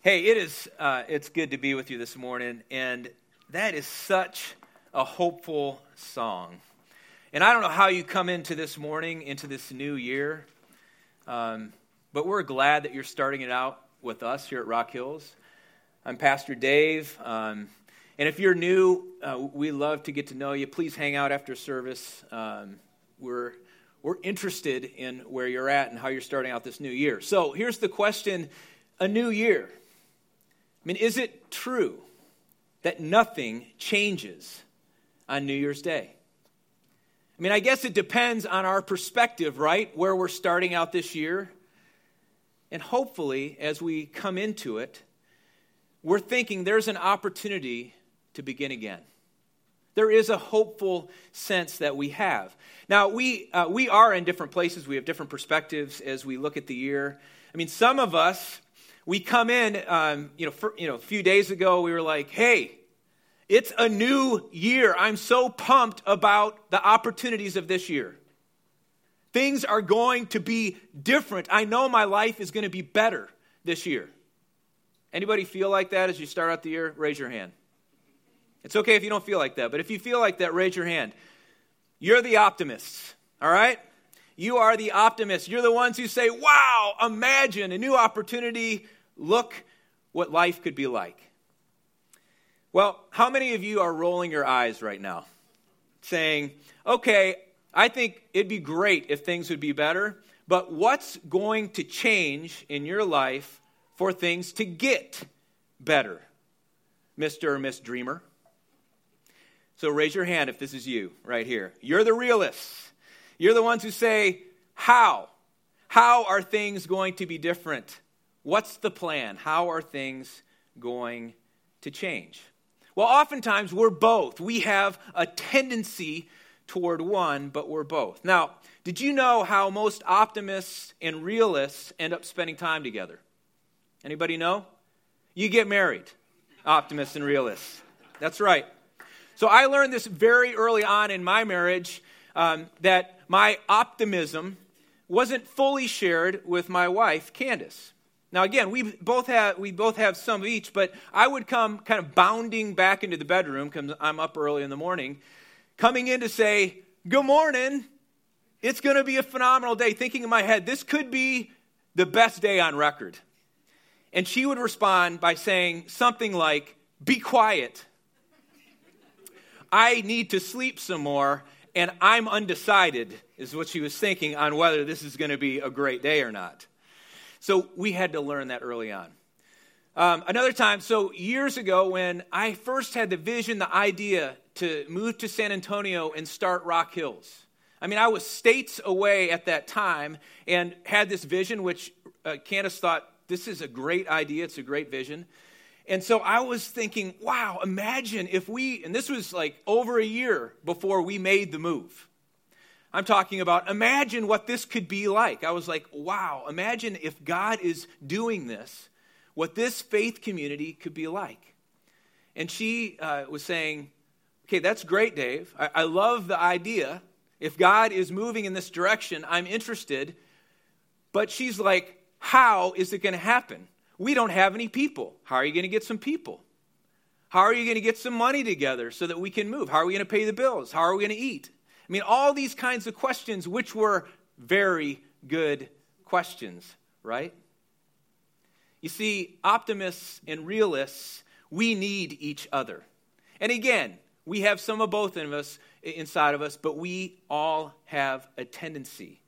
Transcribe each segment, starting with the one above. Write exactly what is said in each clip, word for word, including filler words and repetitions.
Hey, it is, uh, it's good to be with you this morning, and that is such a hopeful song. And I don't know how you come into this morning, into this new year, um, but we're glad that you're starting it out with us here at Rock Hills. I'm Pastor Dave, um, and if you're new, uh, we love to get to know you. Please hang out after service. Um, we're we're interested in where you're at and how you're starting out this new year. So here's the question, a new year. I mean, is it true that nothing changes on New Year's Day? I mean, I guess it depends on our perspective, right? Where we're starting out this year. And hopefully, as we come into it, we're thinking there's an opportunity to begin again. There is a hopeful sense that we have. Now, we uh, we are in different places. We have different perspectives as we look at the year. I mean, some of us, we come in, um, you know, for, you know, a few days ago, we were like, hey, it's a new year. I'm so pumped about the opportunities of this year. Things are going to be different. I know my life is going to be better this year. Anybody feel like that as you start out the year? Raise your hand. It's okay if you don't feel like that, but if you feel like that, raise your hand. You're the optimists, all right? You are the optimists. You're the ones who say, wow, imagine a new opportunity. Look what life could be like. Well, how many of you are rolling your eyes right now, saying, okay, I think it'd be great if things would be better, but what's going to change in your life for things to get better, Mister or Miss Dreamer? So raise your hand if this is you right here. You're the realists. You're the ones who say, how? How are things going to be different? What's the plan? How are things going to change? Well, oftentimes we're both. We have a tendency toward one, but we're both. Now, did you know how most optimists and realists end up spending time together? Anybody know? You get married, optimists and realists. That's right. So I learned this very early on in my marriage, um, that my optimism wasn't fully shared with my wife, Candace. Now, again, we both have we both have some of each, but I would come kind of bounding back into the bedroom because I'm up early in the morning, coming in to say, good morning, it's going to be a phenomenal day, thinking in my head, this could be the best day on record. And she would respond by saying something like, be quiet. I need to sleep some more, and I'm undecided, is what she was thinking on whether this is going to be a great day or not. So we had to learn that early on. Um, another time, so years ago when I first had the vision, the idea to move to San Antonio and start Rock Hills. I mean, I was states away at that time and had this vision, which uh, Candace thought, this is a great idea, it's a great vision. And so I was thinking, wow, imagine if we, and this was like over a year before we made the move. I'm talking about, imagine what this could be like. I was like, wow, imagine if God is doing this, what this faith community could be like. And she uh, was saying, okay, that's great, Dave. I-, I love the idea. If God is moving in this direction, I'm interested. But she's like, how is it going to happen? We don't have any people. How are you going to get some people? How are you going to get some money together so that we can move? How are we going to pay the bills? How are we going to eat? I mean, all these kinds of questions, which were very good questions, right? You see, optimists and realists, we need each other. And again, we have some of both of us inside of us, but we all have a tendency.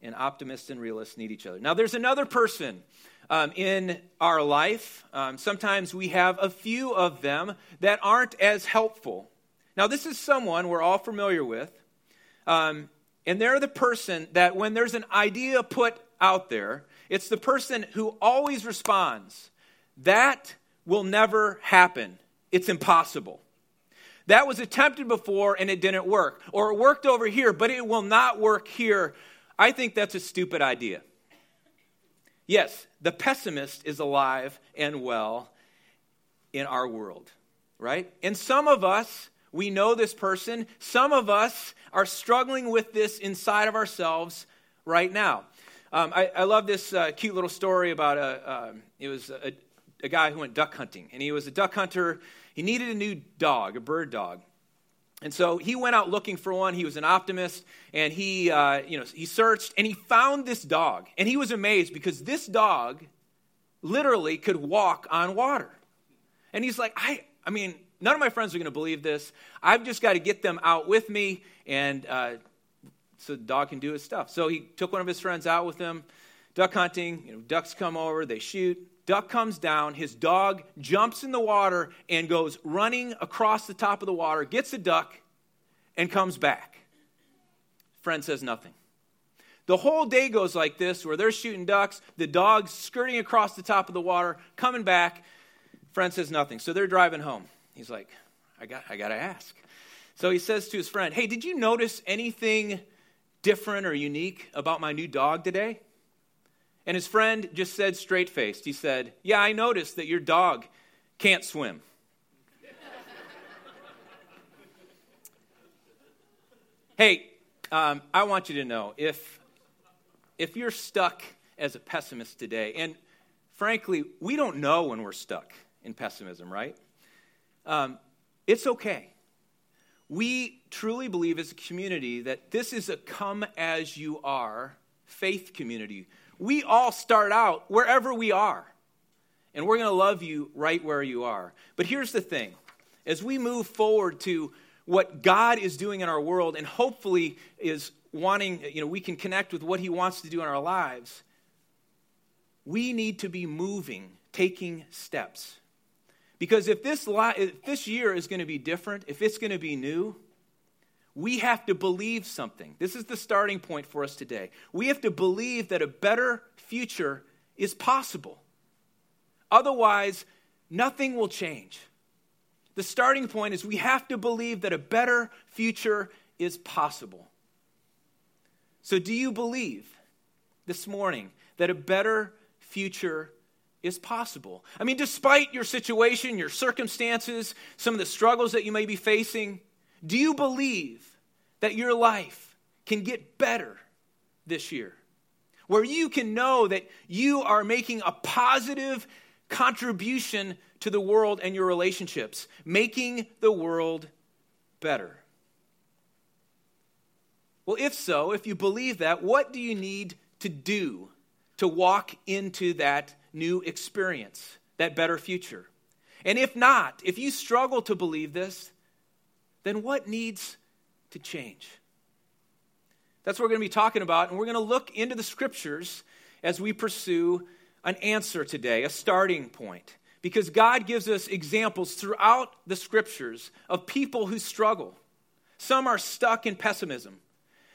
And optimists and realists need each other. Now, there's another person um, in our life. Um, sometimes we have a few of them that aren't as helpful. Now, this is someone we're all familiar with, um, and they're the person that when there's an idea put out there, it's the person who always responds, that will never happen. It's impossible. That was attempted before, and it didn't work. Or it worked over here, but it will not work here. I think that's a stupid idea. Yes, the pessimist is alive and well in our world, right? And some of us, we know this person. Some of us are struggling with this inside of ourselves right now. Um, I, I love this uh, cute little story about a, uh, it was a, a guy who went duck hunting, and he was a duck hunter. He needed a new dog, a bird dog. And so he went out looking for one. He was an optimist, and he, uh, you know, he searched, and he found this dog. And he was amazed because this dog literally could walk on water. And he's like, I, I mean, none of my friends are going to believe this. I've just got to get them out with me, and uh, so the dog can do his stuff. So he took one of his friends out with him, duck hunting. You know, ducks come over, they shoot. Duck comes down, his dog jumps in the water and goes running across the top of the water, gets a duck, and comes back. Friend says nothing. The whole day goes like this, where they're shooting ducks, the dog's skirting across the top of the water, coming back. Friend says nothing. So they're driving home. He's like, I got, I got to ask. So he says to his friend, hey, did you notice anything different or unique about my new dog today? And his friend just said straight-faced, he said, yeah, I noticed that your dog can't swim. Hey, um, I want you to know, if, if you're stuck as a pessimist today, and frankly, we don't know when we're stuck in pessimism, right? Um, it's okay. We truly believe as a community that this is a come-as-you-are faith community. We all start out wherever we are, and we're going to love you right where you are. But here's the thing. As we move forward to what God is doing in our world and hopefully is wanting, you know, we can connect with what he wants to do in our lives, we need to be moving, taking steps. Because if this, li- if this year is going to be different, if it's going to be new, we have to believe something. This is the starting point for us today. We have to believe that a better future is possible. Otherwise, nothing will change. The starting point is we have to believe that a better future is possible. So do you believe this morning that a better future is possible? I mean, despite your situation, your circumstances, some of the struggles that you may be facing, do you believe that your life can get better this year? Where you can know that you are making a positive contribution to the world and your relationships, making the world better. Well, if so, if you believe that, what do you need to do to walk into that new experience, that better future? And if not, if you struggle to believe this, then what needs to change? That's what we're going to be talking about, and we're going to look into the scriptures as we pursue an answer today, a starting point, because God gives us examples throughout the scriptures of people who struggle. Some are stuck in pessimism.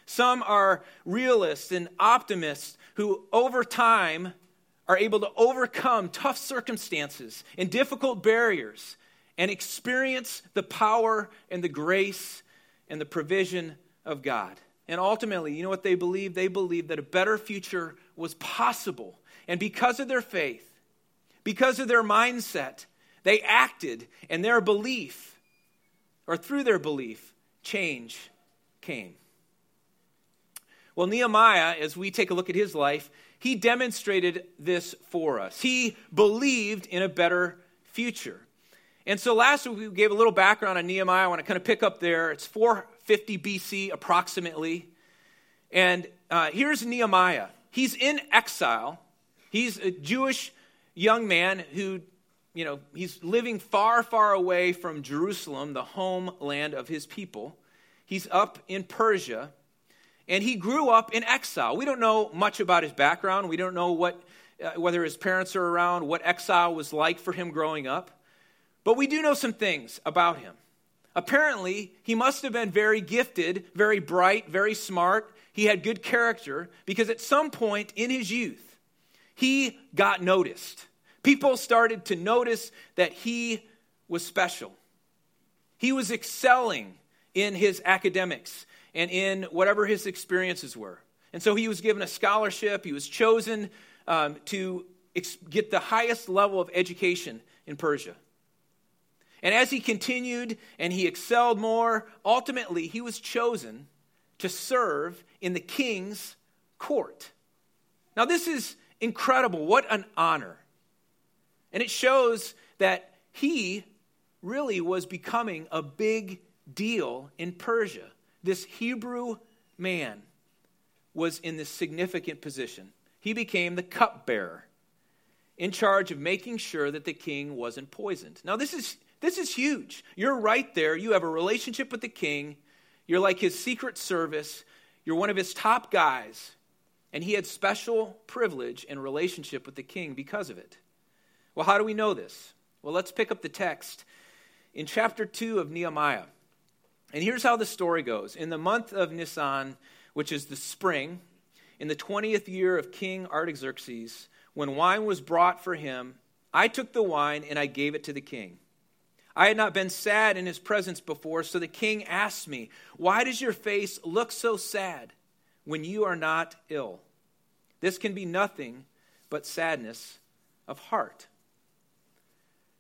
Some are realists and optimists who over time are able to overcome tough circumstances and difficult barriers and experience the power and the grace and the provision of God. And ultimately, you know what they believed? They believed that a better future was possible. And because of their faith, because of their mindset, they acted, and their belief, or through their belief, change came. Well, Nehemiah, as we take a look at his life, he demonstrated this for us. He believed in a better future. And so last week we gave a little background on Nehemiah. I want to kind of pick up there. It's four fifty B C approximately. And uh, here's Nehemiah. He's in exile. He's a Jewish young man who, you know, he's living far, far away from Jerusalem, the homeland of his people. He's up in Persia. And he grew up in exile. We don't know much about his background. We don't know what, uh, whether his parents are around, what exile was like for him growing up. But we do know some things about him. Apparently, he must have been very gifted, very bright, very smart. He had good character because at some point in his youth, he got noticed. People started to notice that he was special. He was excelling in his academics and in whatever his experiences were. And so he was given a scholarship. He was chosen um, to ex- get the highest level of education in Persia. And as he continued and he excelled more, ultimately he was chosen to serve in the king's court. Now this is incredible. What an honor. And it shows that he really was becoming a big deal in Persia. This Hebrew man was in this significant position. He became the cupbearer, in charge of making sure that the king wasn't poisoned. Now, this is this is huge. You're right there. You have a relationship with the king. You're like his secret service. You're one of his top guys. And he had special privilege and relationship with the king because of it. Well, how do we know this? Well, let's pick up the text in chapter two of Nehemiah. And here's how the story goes. In the month of Nisan, which is the spring, in the twentieth year of King Artaxerxes, when wine was brought for him, I took the wine and I gave it to the king. I had not been sad in his presence before, so the king asked me, "Why does your face look so sad when you are not ill? This can be nothing but sadness of heart."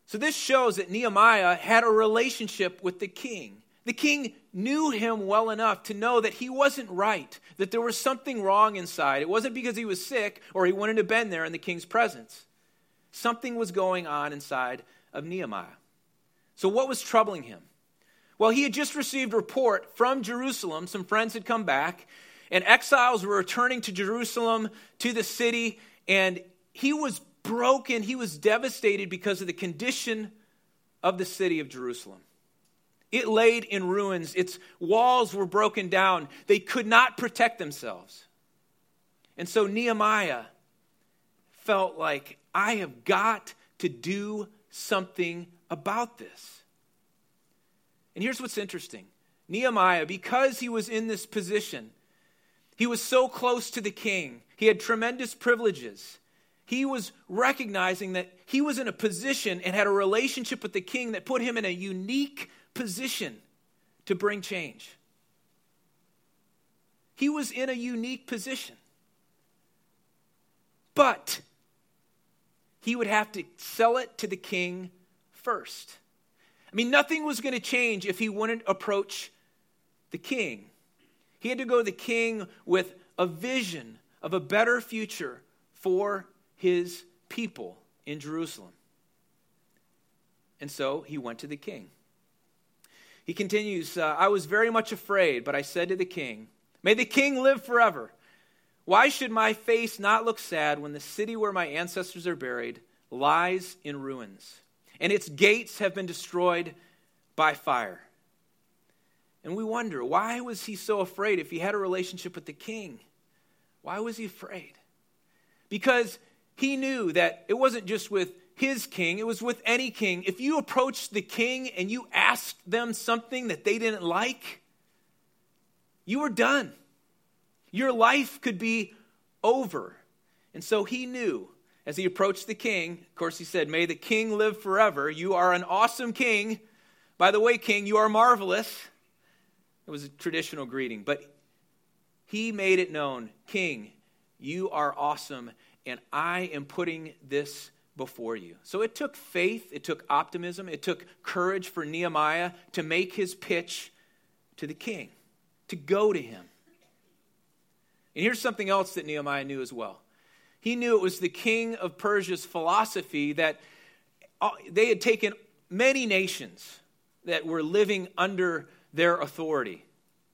So this shows that Nehemiah had a relationship with the king. The king knew him well enough to know that he wasn't right, that there was something wrong inside. It wasn't because he was sick or he wouldn't have been there in the king's presence. Something was going on inside of Nehemiah. So what was troubling him? Well, he had just received a report from Jerusalem. Some friends had come back, and exiles were returning to Jerusalem, to the city, and he was broken. He was devastated because of the condition of the city of Jerusalem. It laid in ruins. Its walls were broken down. They could not protect themselves. And so Nehemiah felt like, I have got to do something about this. And here's what's interesting. Nehemiah, because he was in this position, he was so close to the king. He had tremendous privileges. He was recognizing that he was in a position and had a relationship with the king that put him in a unique position to bring change. He was in a unique position. But he would have to sell it to the king first. I mean, nothing was going to change if he wouldn't approach the king. He had to go to the king with a vision of a better future for his people in Jerusalem. And so he went to the king. He continues, uh, I was very much afraid, but I said to the king, "May the king live forever. Why should my face not look sad when the city where my ancestors are buried lies in ruins, and its gates have been destroyed by fire?" And we wonder, why was he so afraid if he had a relationship with the king? Why was he afraid? Because he knew that it wasn't just with his king, it was with any king. If you approached the king and you asked them something that they didn't like, you were done. Your life could be over. And so he knew as he approached the king, of course he said, "May the king live forever. You are an awesome king. By the way, king, you are marvelous." It was a traditional greeting, but he made it known, "King, you are awesome, and I am putting this before you." So it took faith, it took optimism, it took courage for Nehemiah to make his pitch to the king, to go to him. And here's something else that Nehemiah knew as well. He knew it was the king of Persia's philosophy that they had taken many nations that were living under their authority,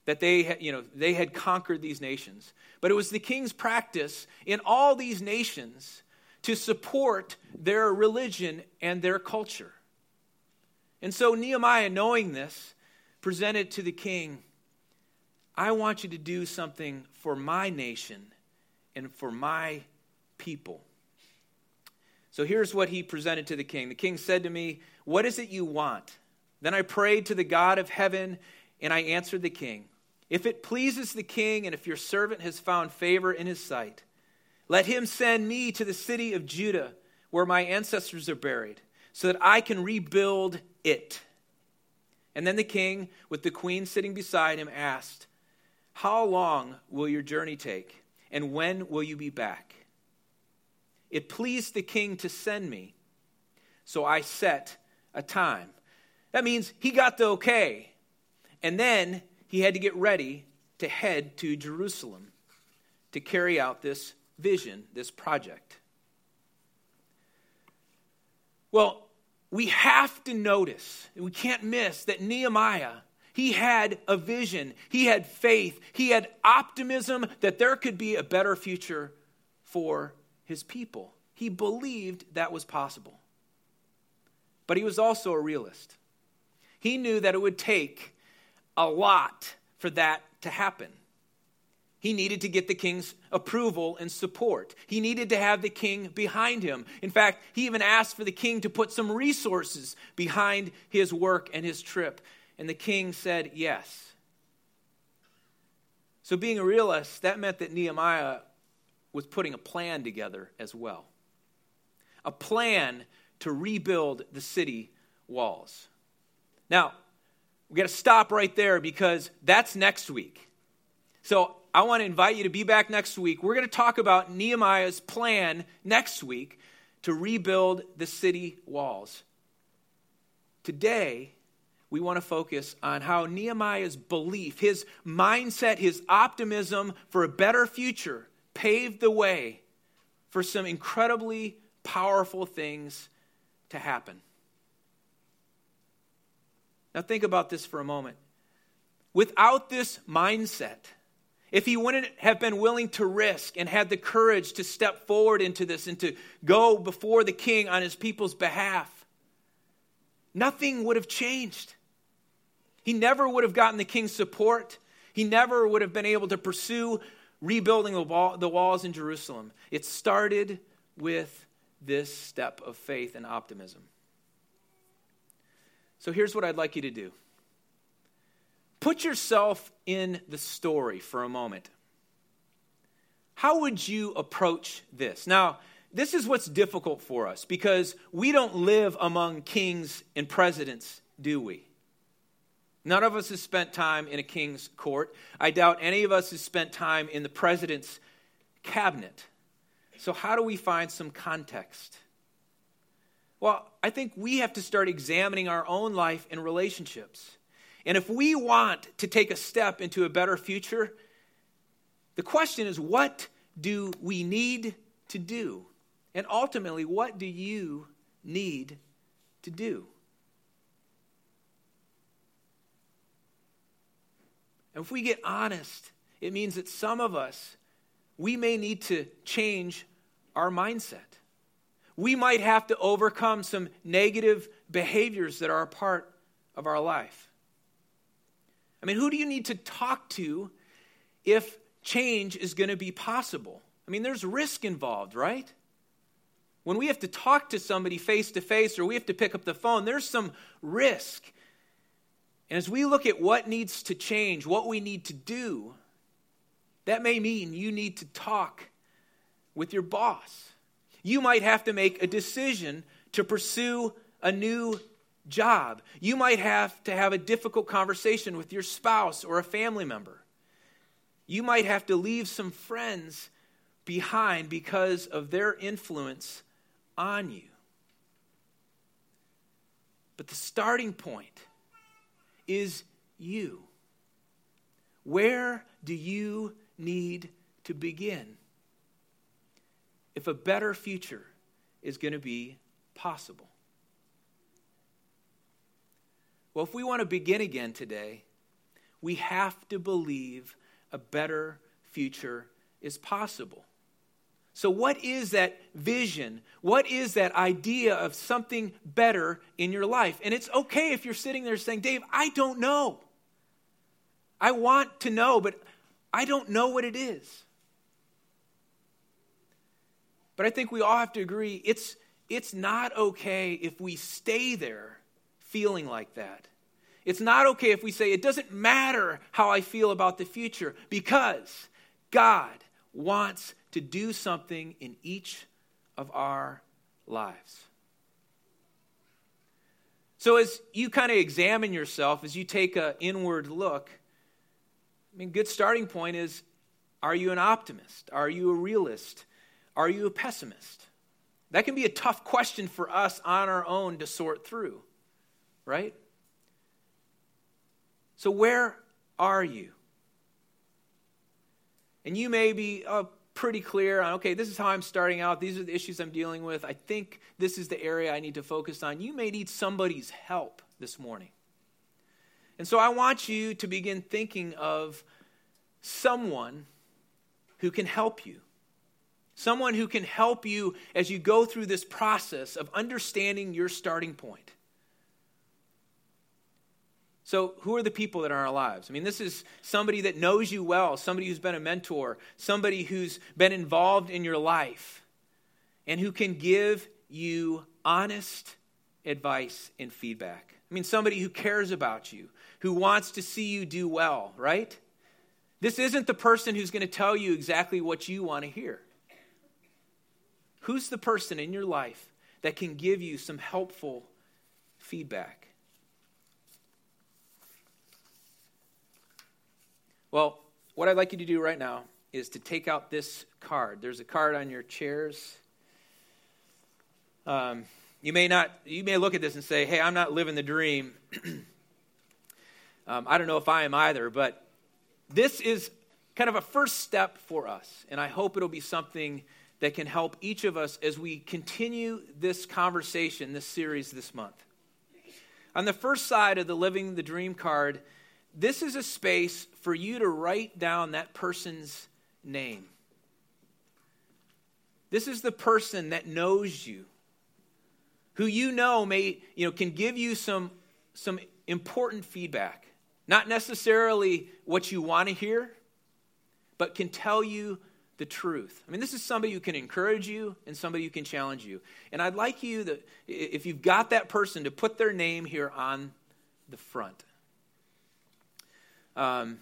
that they had, you know, they had conquered these nations. But it was the king's practice in all these nations to support their religion and their culture. And so Nehemiah, knowing this, presented to the king, "I want you to do something for my nation and for my people." So here's what he presented to the king. The king said to me, "What is it you want?" Then I prayed to the God of heaven, and I answered the king, "If it pleases the king, and if your servant has found favor in his sight, let him send me to the city of Judah, where my ancestors are buried, so that I can rebuild it." And then the king, with the queen sitting beside him, asked, "How long will your journey take, and when will you be back?" It pleased the king to send me, so I set a time. That means he got the okay, and then he had to get ready to head to Jerusalem to carry out this vision, this project. Well, we have to notice, we can't miss that Nehemiah, he had a vision, he had faith, he had optimism that there could be a better future for his people. He believed that was possible. But he was also a realist. He knew that it would take a lot for that to happen. He needed to get the king's approval and support. He needed to have the king behind him. In fact, he even asked for the king to put some resources behind his work and his trip. And the king said yes. So being a realist, that meant that Nehemiah was putting a plan together as well. A plan to rebuild the city walls. Now, we got to stop right there because that's next week. So I want to invite you to be back next week. We're going to talk about Nehemiah's plan next week to rebuild the city walls. Today, we want to focus on how Nehemiah's belief, his mindset, his optimism for a better future paved the way for some incredibly powerful things to happen. Now think about this for a moment. Without this mindset, if he wouldn't have been willing to risk and had the courage to step forward into this and to go before the king on his people's behalf, nothing would have changed. He never would have gotten the king's support. He never would have been able to pursue rebuilding the, wall, the walls in Jerusalem. It started with this step of faith and optimism. So here's what I'd like you to do. Put yourself in the story for a moment. How would you approach this? Now, this is what's difficult for us because we don't live among kings and presidents, do we? None of us has spent time in a king's court. I doubt any of us has spent time in the president's cabinet. So how do we find some context? Well, I think we have to start examining our own life and relationships. And if we want to take a step into a better future, the question is, what do we need to do? And ultimately, what do you need to do? And if we get honest, it means that some of us, we may need to change our mindset. We might have to overcome some negative behaviors that are a part of our life. I mean, who do you need to talk to if change is going to be possible? I mean, there's risk involved, right? When we have to talk to somebody face to face or we have to pick up the phone, there's some risk. And as we look at what needs to change, what we need to do, that may mean you need to talk with your boss. You might have to make a decision to pursue a new job. You might have to have a difficult conversation with your spouse or a family member. You might have to leave some friends behind because of their influence on you. But the starting point is you. Where do you need to begin if a better future is going to be possible? Well, if we want to begin again today, we have to believe a better future is possible. So what is that vision? What is that idea of something better in your life? And it's okay if you're sitting there saying, Dave, I don't know. I want to know, but I don't know what it is. But I think we all have to agree, it's, it's not okay if we stay there feeling like that. It's not okay if we say, it doesn't matter how I feel about the future, because God wants to do something in each of our lives. So as you kind of examine yourself, as you take an inward look, I mean, good starting point is, are you an optimist? Are you a realist? Are you a pessimist? That can be a tough question for us on our own to sort through. Right? So where are you? And you may be, oh, pretty clear on, okay, this is how I'm starting out. These are the issues I'm dealing with. I think this is the area I need to focus on. You may need somebody's help this morning. And so I want you to begin thinking of someone who can help you. Someone who can help you as you go through this process of understanding your starting point. So who are the people that are in our lives? I mean, this is somebody that knows you well, somebody who's been a mentor, somebody who's been involved in your life, and who can give you honest advice and feedback. I mean, somebody who cares about you, who wants to see you do well, right? This isn't the person who's going to tell you exactly what you want to hear. Who's the person in your life that can give you some helpful feedback? Well, what I'd like you to do right now is to take out this card. There's a card on your chairs. Um, you may not. You may look at this and say, "Hey, I'm not living the dream." um, I don't know if I am either, but this is kind of a first step for us, and I hope it'll be something that can help each of us as we continue this conversation, this series this month. On the first side of the Living the Dream card, this is a space for you to write down that person's name. This is the person that knows you, who you know may, you know, can give you some, some important feedback. Not necessarily what you want to hear, but can tell you the truth. I mean, this is somebody who can encourage you and somebody who can challenge you. And I'd like you, to, if you've got that person, to put their name here on the front. Um,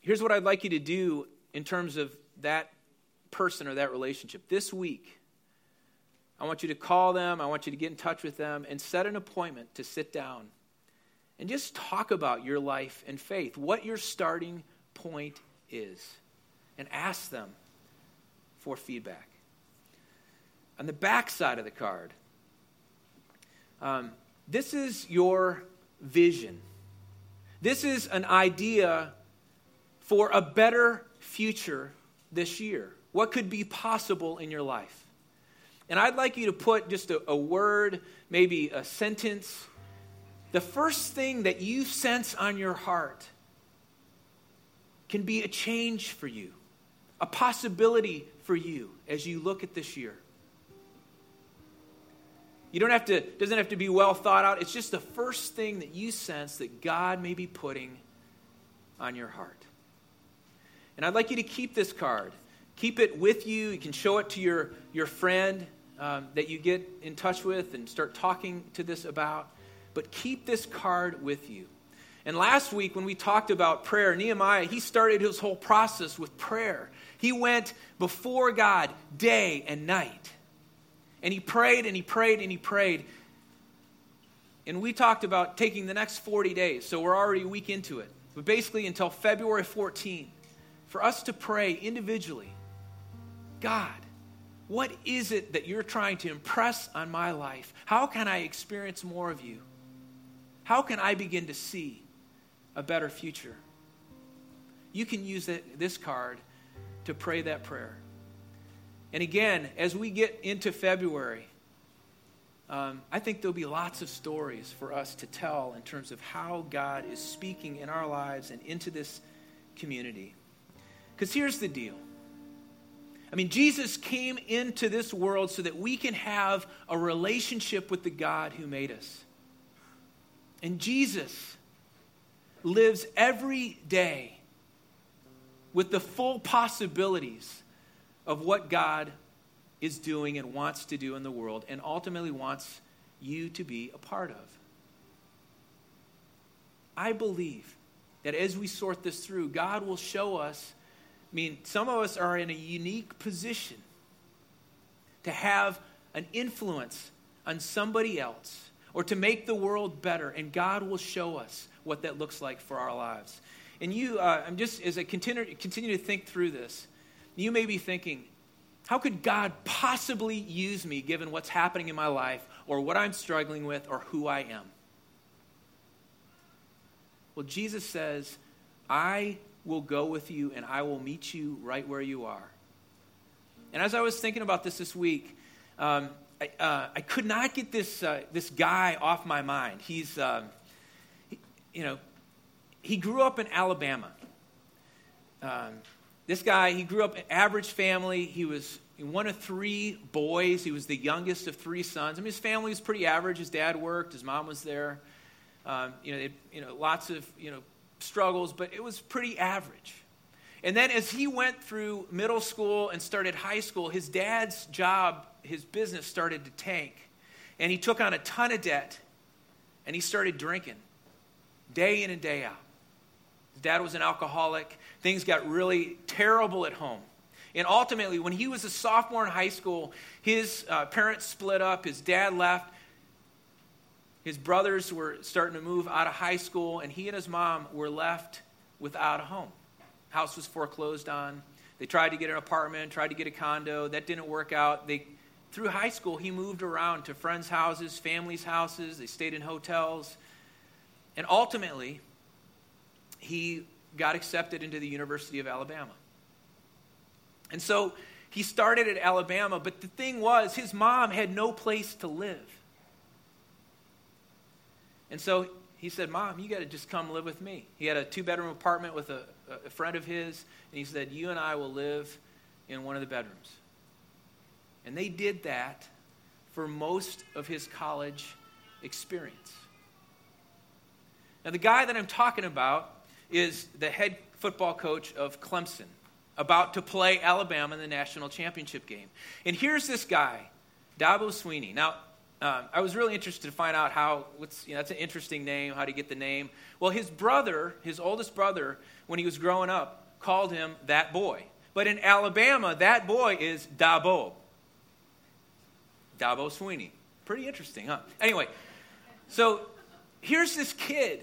here's what I'd like you to do in terms of that person or that relationship. This week, I want you to call them. I want you to get in touch with them and set an appointment to sit down and just talk about your life and faith, what your starting point is, and ask them for feedback. On the back side of the card, um, this is your vision. This is an idea for a better future this year. What could be possible in your life? And I'd like you to put just a, a word, maybe a sentence, the first thing that you sense on your heart can be a change for you, a possibility for you as you look at this year. You don't have to, doesn't have to be well thought out. It's just the first thing that you sense that God may be putting on your heart. And I'd like you to keep this card. Keep it with you. You can show it to your, your friend um, that you get in touch with and start talking to this about. But keep this card with you. And last week when we talked about prayer, Nehemiah, he started his whole process with prayer. He went before God day and night. And he prayed and he prayed and he prayed. And we talked about taking the next forty days, so we're already a week into it. But basically until February fourteenth, for us to pray individually, God, what is it that you're trying to impress on my life? How can I experience more of you? How can I begin to see a better future? You can use that, this card to pray that prayer. And again, as we get into February, um, I think there'll be lots of stories for us to tell in terms of how God is speaking in our lives and into this community. Because here's the deal. I mean, Jesus came into this world so that we can have a relationship with the God who made us. And Jesus lives every day with the full possibilities of what God is doing and wants to do in the world and ultimately wants you to be a part of. I believe that as we sort this through, God will show us, I mean, some of us are in a unique position to have an influence on somebody else or to make the world better, and God will show us what that looks like for our lives. And you, uh, I'm just, as I continue, continue to think through this, you may be thinking, how could God possibly use me given what's happening in my life or what I'm struggling with or who I am? Well, Jesus says, I will go with you and I will meet you right where you are. And as I was thinking about this this week, um, I, uh, I could not get this uh, this guy off my mind. He's, um, he, you know, he grew up in Alabama. Um, this guy, he grew up in an average family. He was one of three boys. He was the youngest of three sons. I mean, his family was pretty average. His dad worked. His mom was there. Um, you know, it, you know, lots of you know struggles, but it was pretty average. And then as he went through middle school and started high school, his dad's job, his business started to tank. And he took on a ton of debt, and he started drinking day in and day out. His dad was an alcoholic. Things got really terrible at home. And ultimately, when he was a sophomore in high school, his uh, parents split up. His dad left. His brothers were starting to move out of high school, and he and his mom were left without a home. House was foreclosed on. They tried to get an apartment, tried to get a condo. That didn't work out. They, through high school, he moved around to friends' houses, families' houses. They stayed in hotels. And ultimately, he got accepted into the University of Alabama. And so he started at Alabama, but the thing was, his mom had no place to live. And so he said, "Mom, you got to just come live with me." He had a two-bedroom apartment with a a friend of his, and he said, "You and I will live in one of the bedrooms." And they did that for most of his college experience. Now, the guy that I'm talking about is the head football coach of Clemson, about to play Alabama in the national championship game. And here's this guy, Dabo Swinney. Now, um, I was really interested to find out how, what's, you know, that's an interesting name, how to get the name. Well, his brother, his oldest brother, when he was growing up, called him that boy. But in Alabama, that boy is Dabo. Dabo Swinney. Pretty interesting, huh? Anyway, so here's this kid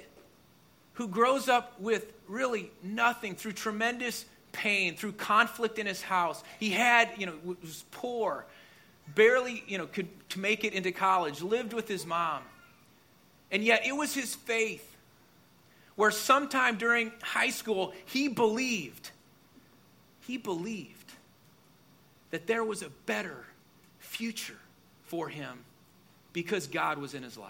who grows up with really nothing, through tremendous pain, through conflict in his house. He had, you know, was poor, barely, you know, could to make it into college, lived with his mom. And yet it was his faith, where sometime during high school, he believed, he believed that there was a better future for him because God was in his life.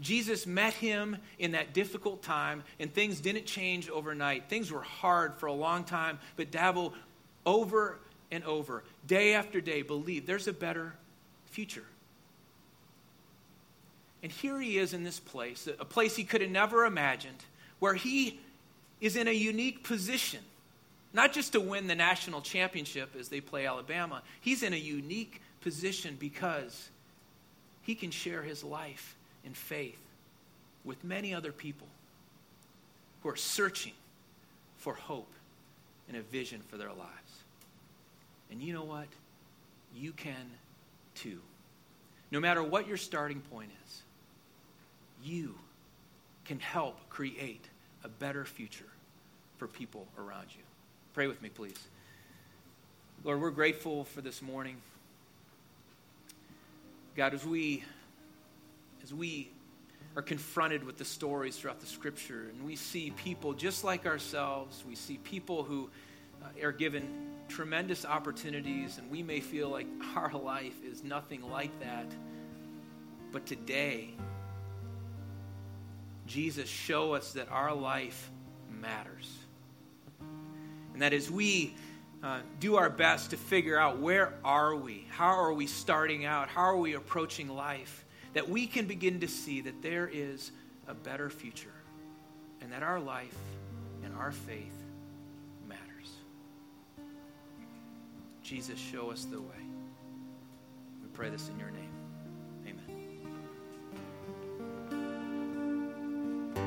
Jesus met him in that difficult time, and things didn't change overnight. Things were hard for a long time, but Dabo, over and over, day after day, believed there's a better future. And here he is in this place, a place he could have never imagined, where he is in a unique position, not just to win the national championship as they play Alabama. He's in a unique position because he can share his life and faith with many other people who are searching for hope and a vision for their lives. And you know what? You can too. No matter what your starting point is, you can help create a better future for people around you. Pray with me, please. Lord, we're grateful for this morning. God, as we, as we are confronted with the stories throughout the Scripture, and we see people just like ourselves, we see people who uh, are given tremendous opportunities, and we may feel like our life is nothing like that. But today, Jesus, show us that our life matters. And that as we uh, do our best to figure out where are we, how are we starting out, how are we approaching life, that we can begin to see that there is a better future, and that our life and our faith matters. Jesus, show us the way. We pray this in your name.